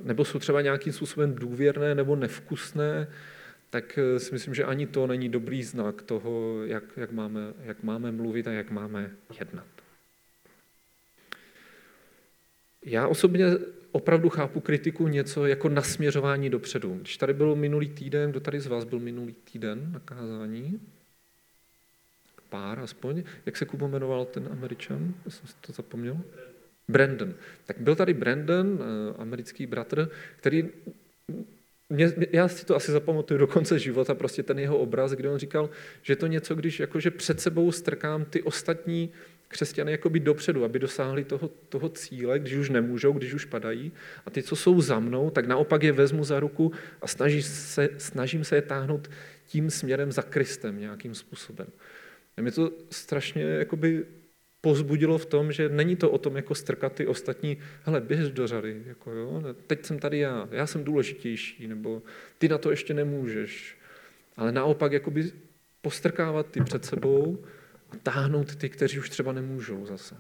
Nebo jsou třeba nějakým způsobem důvěrné nebo nevkusné, tak si myslím, že ani to není dobrý znak toho, jak máme mluvit a jak máme jednat. Já osobně opravdu chápu kritiku něco jako nasměřování dopředu. Když tady byl minulý týden, kdo tady z vás byl minulý týden na kázání? Pár aspoň. Jak se, Kubo, jmenoval ten Američan? Já jsem si to zapomněl. Brandon. Tak byl tady Brandon, americký bratr, který... Já si to asi zapamatuju do konce života, prostě ten jeho obraz, kdy on říkal, že to něco, když jakože před sebou strkám ty ostatní křesťany jakoby dopředu, aby dosáhli toho cíle, když už nemůžou, když už padají. A ty, co jsou za mnou, tak naopak je vezmu za ruku a snažím se je táhnout tím směrem za Kristem nějakým způsobem. A mě to strašně jakoby pozbudilo v tom, že není to o tom jako strkat ty ostatní, hele, běž do řady, jako jo, teď jsem tady já jsem důležitější, nebo ty na to ještě nemůžeš. Ale naopak jakoby postrkávat ty před sebou a táhnout ty, kteří už třeba nemůžou zase.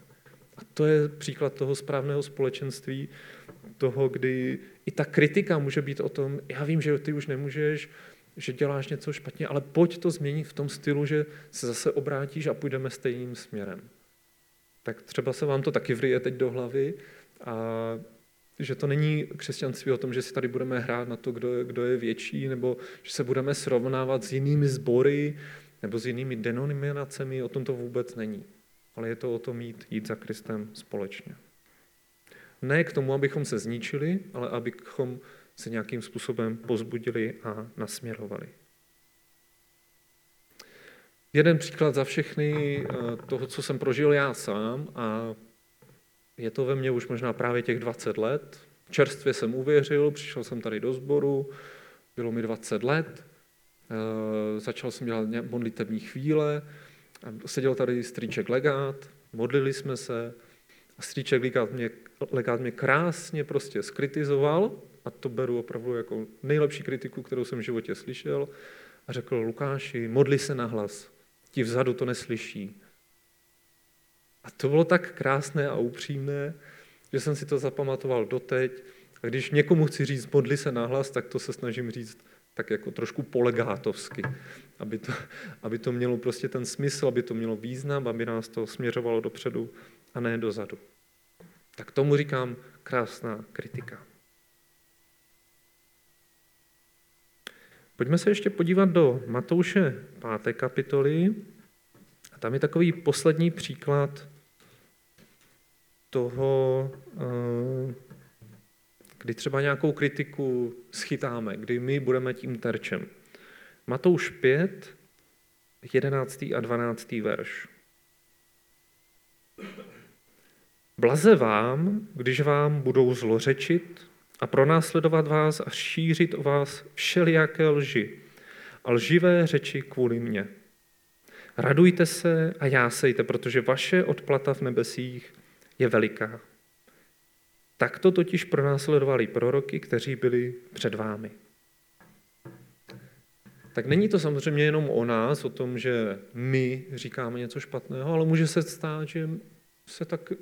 A to je příklad toho správného společenství, toho, kdy i ta kritika může být o tom, já vím, že ty už nemůžeš, že děláš něco špatně, ale pojď to změnit v tom stylu, že se zase obrátíš a půjdeme stejným směrem. Tak třeba se vám to taky vryje teď do hlavy a že to není křesťanství o tom, že si tady budeme hrát na to, kdo je větší, nebo že se budeme srovnávat s jinými sbory nebo s jinými denominacemi, o tom to vůbec není. Ale je to o tom jít za Kristem společně. Ne k tomu, abychom se zničili, ale abychom se nějakým způsobem pozbudili a nasměrovali. Jeden příklad za všechny toho, co jsem prožil já sám, a je to ve mně už možná právě těch 20 let. Čerstvě jsem uvěřil, přišel jsem tady do sboru, bylo mi 20 let, začal jsem dělat modlitevní chvíle, seděl tady strýček Legát, modlili jsme se a strýček Legát mě krásně prostě zkritizoval, a to beru opravdu jako nejlepší kritiku, kterou jsem v životě slyšel, a řekl, Lukáši, modli se nahlas, ti vzadu to neslyší. A to bylo tak krásné a upřímné, že jsem si to zapamatoval doteď, a když někomu chci říct, modli se nahlas, tak to se snažím říct tak jako trošku polegátovsky, aby to mělo prostě ten smysl, aby to mělo význam, aby nás to směřovalo dopředu a ne dozadu. Tak tomu říkám krásná kritika. Pojďme se ještě podívat do Matouše 5. kapitoly. A tam je takový poslední příklad toho, kdy třeba nějakou kritiku schytáme, kdy my budeme tím terčem. Matouš 5, 11. a 12. verš. Blaze vám, když vám budou zlořečit a pronásledovat vás a šířit o vás všelijaké lži a lživé řeči kvůli mně. Radujte se a jásejte, protože vaše odplata v nebesích je veliká. Takto totiž pronásledovali proroky, kteří byli před vámi. Tak není to samozřejmě jenom o nás, o tom, že my říkáme něco špatného, ale může se stát, že se tak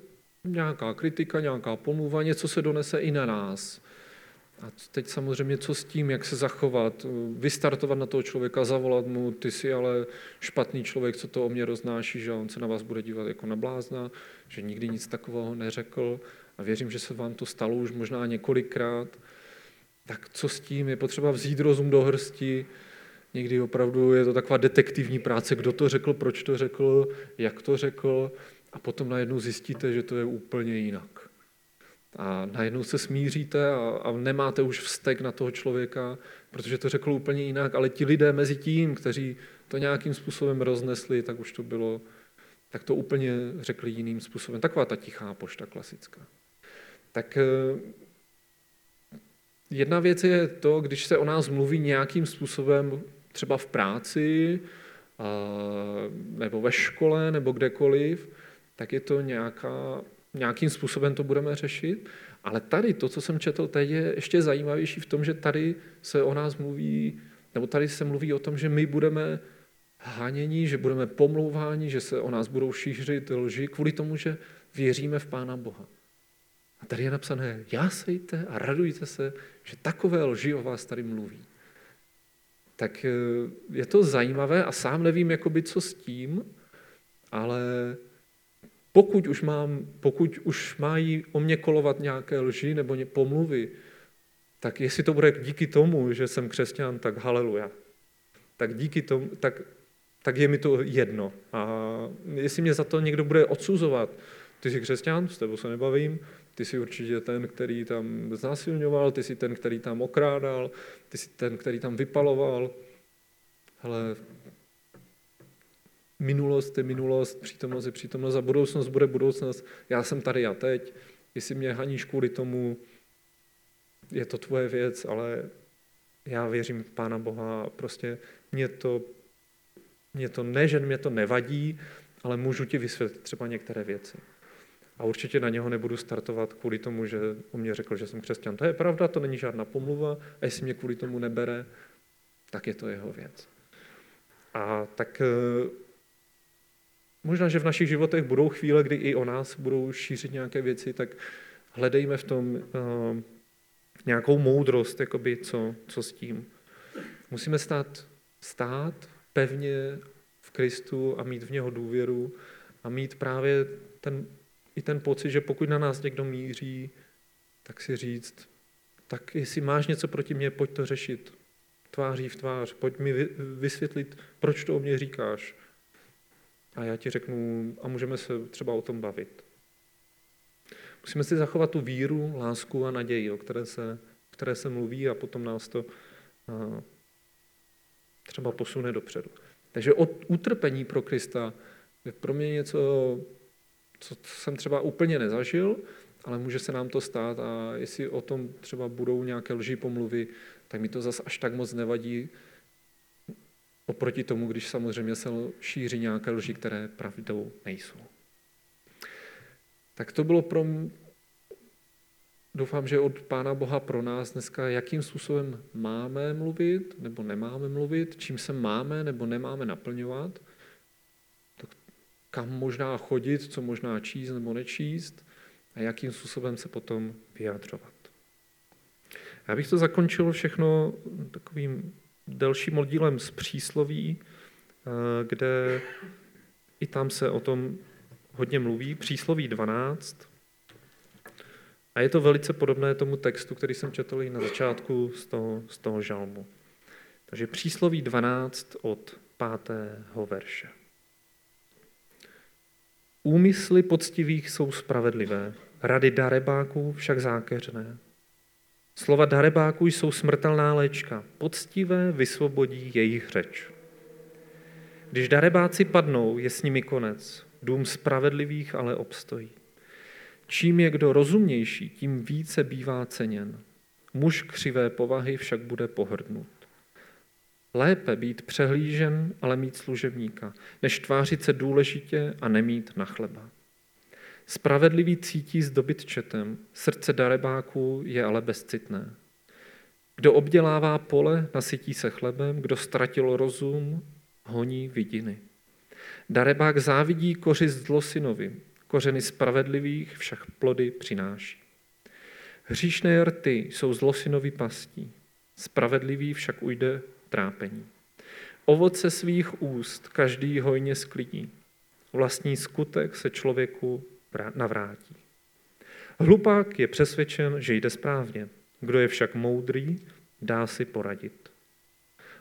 nějaká kritika, nějaká pomluva, něco se donese i na nás. A teď samozřejmě co s tím, jak se zachovat, vystartovat na toho člověka, zavolat mu, ty jsi ale špatný člověk, co to o mě roznáší, že on se na vás bude dívat jako na blázna, že nikdy nic takového neřekl a věřím, že se vám to stalo už možná několikrát. Tak co s tím, je potřeba vzít rozum do hrsti, někdy opravdu je to taková detektivní práce, kdo to řekl, proč to řekl, jak to řekl a potom najednou zjistíte, že to je úplně jinak. A najednou se smíříte a nemáte už vztek na toho člověka, protože to řekl úplně jinak, ale ti lidé mezi tím, kteří to nějakým způsobem roznesli, tak už to bylo, tak to úplně řekli jiným způsobem. Taková ta tichá pošta klasická. Tak jedna věc je to, když se o nás mluví nějakým způsobem třeba v práci, nebo ve škole, nebo kdekoliv, tak je to nějakým způsobem to budeme řešit, ale tady to, co jsem četl teď, je ještě zajímavější v tom, že tady se o nás mluví, nebo tady se mluví o tom, že my budeme haněni, že budeme pomlouváni, že se o nás budou šířit lži kvůli tomu, že věříme v Pána Boha. A tady je napsané, jásejte a radujte se, že takové lži o vás tady mluví. Tak je to zajímavé a sám nevím, jakoby, co s tím, ale pokud už mají o mě kolovat nějaké lži nebo pomluvy, tak jestli to bude díky tomu, že jsem křesťan, tak haleluja. Tak díky tomu, tak je mi to jedno. A jestli mě za to někdo bude odsuzovat, ty jsi křesťan, s tebou se nebavím, ty jsi určitě ten, který tam znásilňoval, ty jsi ten, který tam okrádal, ty jsi ten, který tam vypaloval. Hele, minulost je minulost, přítomnost je přítomnost a budoucnost bude budoucnost. Já jsem tady a teď. Jestli mě haníš kvůli tomu, je to tvoje věc, ale já věřím v Pána Boha. Prostě mě to nevadí, ale můžu ti vysvětlit třeba některé věci. A určitě na něho nebudu startovat kvůli tomu, že on mě řekl, že jsem křesťan. To je pravda, to není žádná pomluva a jestli mě kvůli tomu nebere, tak je to jeho věc. A tak možná, že v našich životech budou chvíle, kdy i o nás budou šířit nějaké věci, tak hledejme v tom nějakou moudrost, jakoby co s tím. Musíme stát pevně v Kristu a mít v něho důvěru a mít právě ten pocit, že pokud na nás někdo míří, tak si říct, tak jestli máš něco proti mně, pojď to řešit tváří v tvář, pojď mi vysvětlit, proč to o mě říkáš. A já ti řeknu, a můžeme se třeba o tom bavit. Musíme si zachovat tu víru, lásku a naději, o které se mluví a potom nás to třeba posune dopředu. Takže utrpení pro Krista je pro mě něco, co jsem třeba úplně nezažil, ale může se nám to stát a jestli o tom třeba budou nějaké lži pomluvy, tak mi to zas až tak moc nevadí, oproti tomu, když samozřejmě se šíří nějaké lži, které pravdou nejsou. Tak to bylo doufám, že od Pána Boha pro nás dneska, jakým způsobem máme mluvit, nebo nemáme mluvit, čím se máme, nebo nemáme naplňovat, kam možná chodit, co možná číst nebo nečíst a jakým způsobem se potom vyjadřovat. Já bych to zakončil všechno takovým delším oddílem z Přísloví, kde i tam se o tom hodně mluví, Přísloví 12. A je to velice podobné tomu textu, který jsem četl i na začátku z toho žalmu. Takže Přísloví 12 od 5. verše. Úmysly poctivých jsou spravedlivé, rady darebáků však zákeřné. Slova darebáků jsou smrtelná léčka, poctivé vysvobodí jejich řeč. Když darebáci padnou, je s nimi konec, dům spravedlivých ale obstojí. Čím je kdo rozumnější, tím více bývá ceněn. Muž křivé povahy však bude pohrdnut. Lépe být přehlížen, ale mít služebníka, než tvářit se důležitě a nemít na chleba. Spravedlivý cítí s dobytčetem, srdce darebáků je ale bezcitné. Kdo obdělává pole, nasytí se chlebem, kdo ztratil rozum, honí vidiny. Darebák závidí koři zlosinovým, kořeny spravedlivých však plody přináší. Hříšné rty jsou zlosinový pastí, spravedlivý však ujde trápení. Ovoce svých úst každý hojně sklidí, vlastní skutek se člověku navrátí. Hlupák je přesvědčen, že jde správně, kdo je však moudrý, dá si poradit.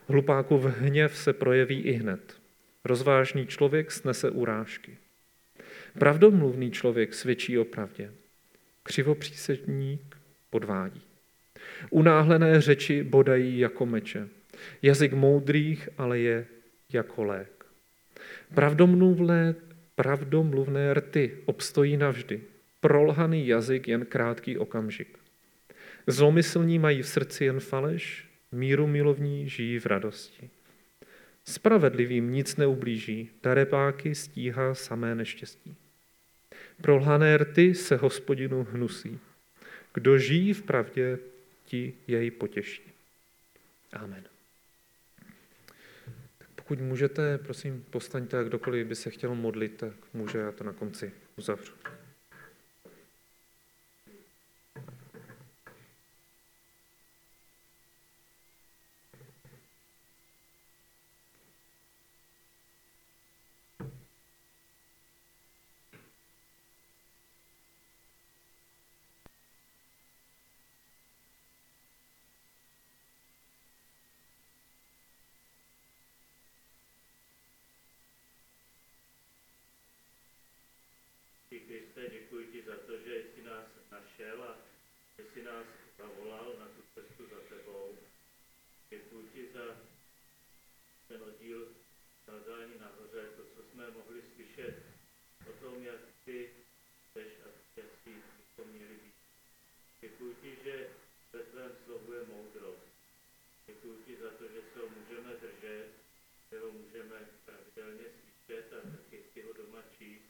Hlupákův hněv se projeví ihned, rozvážný člověk snese urážky. Pravdomluvný člověk svědčí o pravdě, křivopřísedník podvádí. Unáhlené řeči bodají jako meče, jazyk moudrých ale je jako lék. Pravdomluvné rty obstojí navždy, prolhaný jazyk jen krátký okamžik. Zlomyslní mají v srdci jen faleš, míru milovní žijí v radosti. Spravedlivým nic neublíží, darebáky stíhá samé neštěstí. Prolhané rty se Hospodinu hnusí. Kdo žijí v pravdě, ti jej potěší. Amen. Tak pokud můžete, prosím, postaňte, a kdokoliv by se chtěl modlit, tak může, já to na konci uzavřu. Děkuji ti za to, že jsi nás našel a že jsi nás zavolal na tu cestu za tebou. Děkuji ti za ten oddíl kázání nahoře, to, co jsme mohli slyšet o tom, jak ty chceš a jak jsi to měli být. Děkuji ti, že ve tvém slovu je moudrost. Děkuji ti za to, že se ho můžeme držet, že ho můžeme pravidelně slyšet a taky si ho doma číst.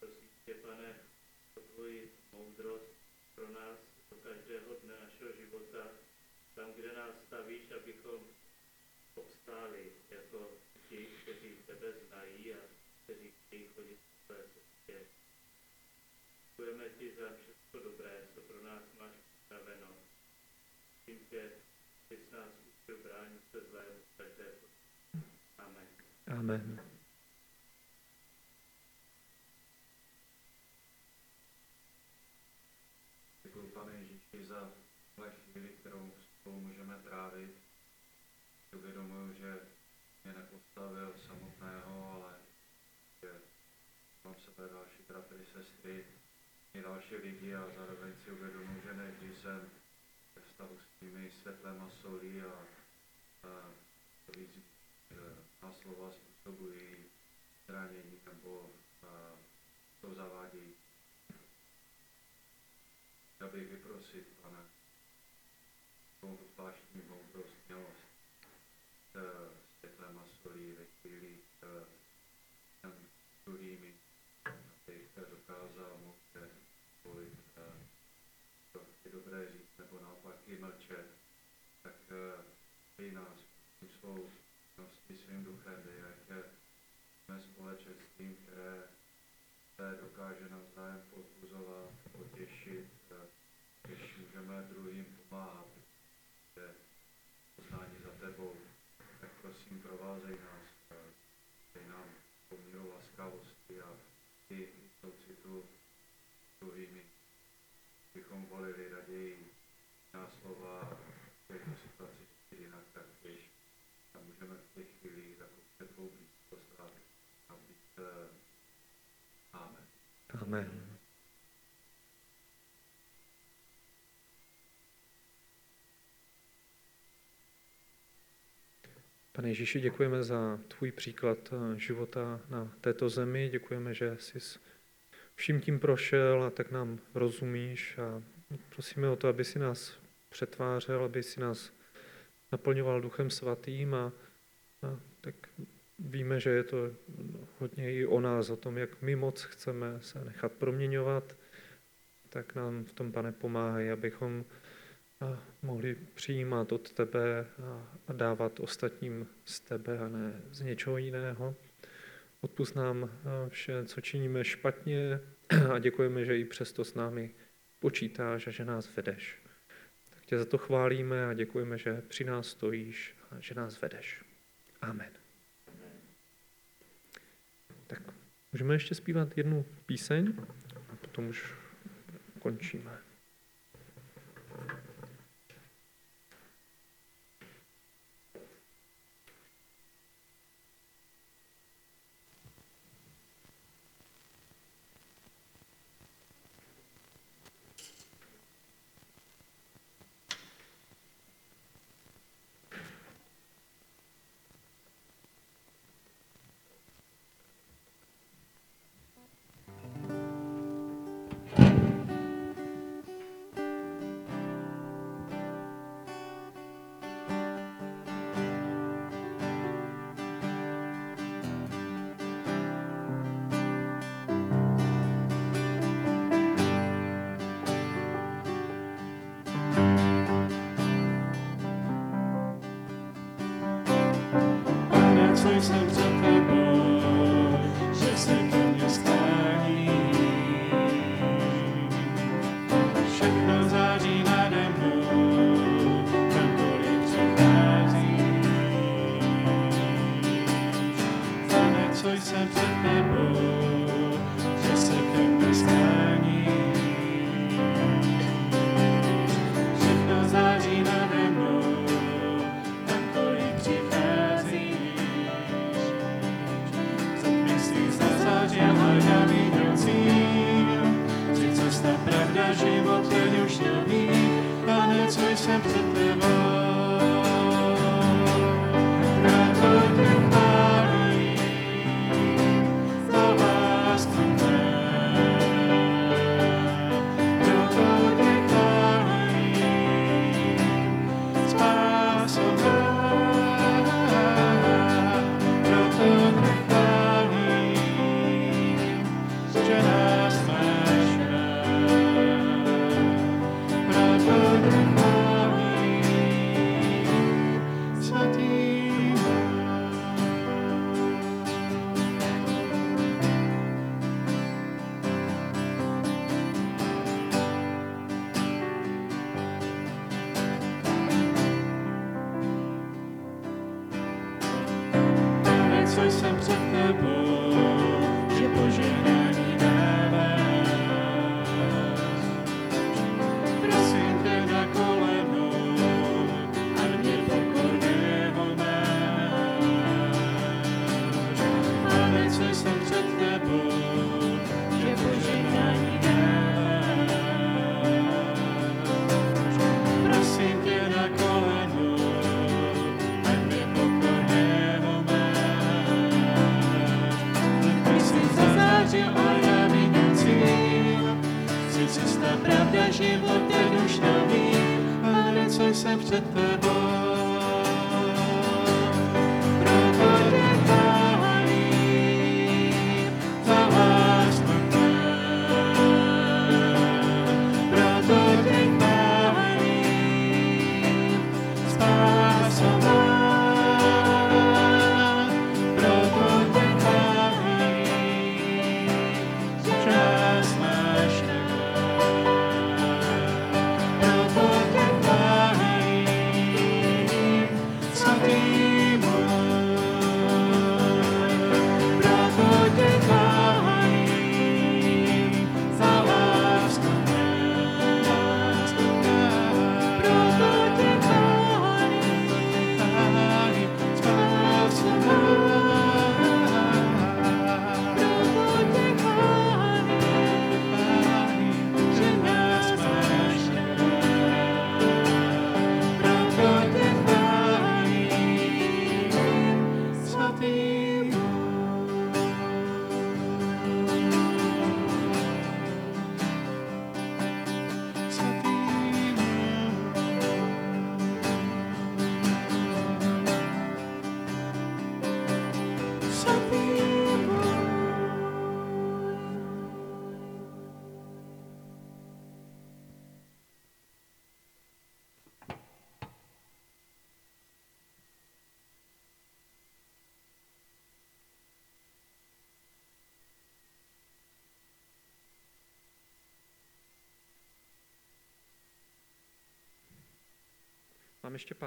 Prosím tě, Pane, o tvoji moudrost pro nás do každého dne našeho života, tam, kde nás stavíš, abychom obstáli jako ti, kteří tebe znají a kteří chtějí chodit v tvé cestě. Děkujeme ti za všechno dobré, co pro nás máš připraveno. Tím, že jsi s nás učil bránit se zlému každému. Amen. Amen. Za tuhle chvíli, kterou spolu můžeme trávit. Uvědomuji, že mě nepostavil samotného, ale že mám sebe další bratry, sestry i další lidi a zároveň si uvědomuji, že nevždy jsem ve vztahu s nimi světlem a solí a víc, že na slova způsobují zranění nebo to zavádějí. Chtěl bych vyprosit, Pane, svou zvláštní moudrost, mělost s světlem a solí ve chvíli s druhými, abych dokázal moudře volit to dobré říct, nebo naopak i mlčet, tak dej nás svou činností, svým duchem, dej, ať jsme společenstvím, které se dokáže navzájem podpuzovat, potěšit, když můžeme druhým pomáhat, že poznání za tebou, tak prosím, provázej nás, dej nám pomíru laskavosti a ty soucitu s druhými, bychom volili raději na slova v této situaci jinak, tak když a můžeme v těch chvílích takovou tvou blízkost a být Amen. Amen. Pane Ježíši, děkujeme za tvůj příklad života na této zemi. Děkujeme, že jsi vším tím prošel a tak nám rozumíš. A prosíme o to, aby si nás přetvářel, aby si nás naplňoval Duchem Svatým a tak Víme, že je to hodně i o nás, o tom, jak my moc chceme se nechat proměňovat, tak nám v tom, Pane, pomáhej, abychom mohli přijímat od tebe a dávat ostatním z tebe a ne z něčeho jiného. Odpusť nám vše, co činíme špatně a děkujeme, že i přesto s námi počítáš a že nás vedeš. Tak tě za to chválíme a děkujeme, že při nás stojíš a že nás vedeš. Amen. Tak můžeme ještě zpívat jednu píseň a potom už končíme. tam ještě pár.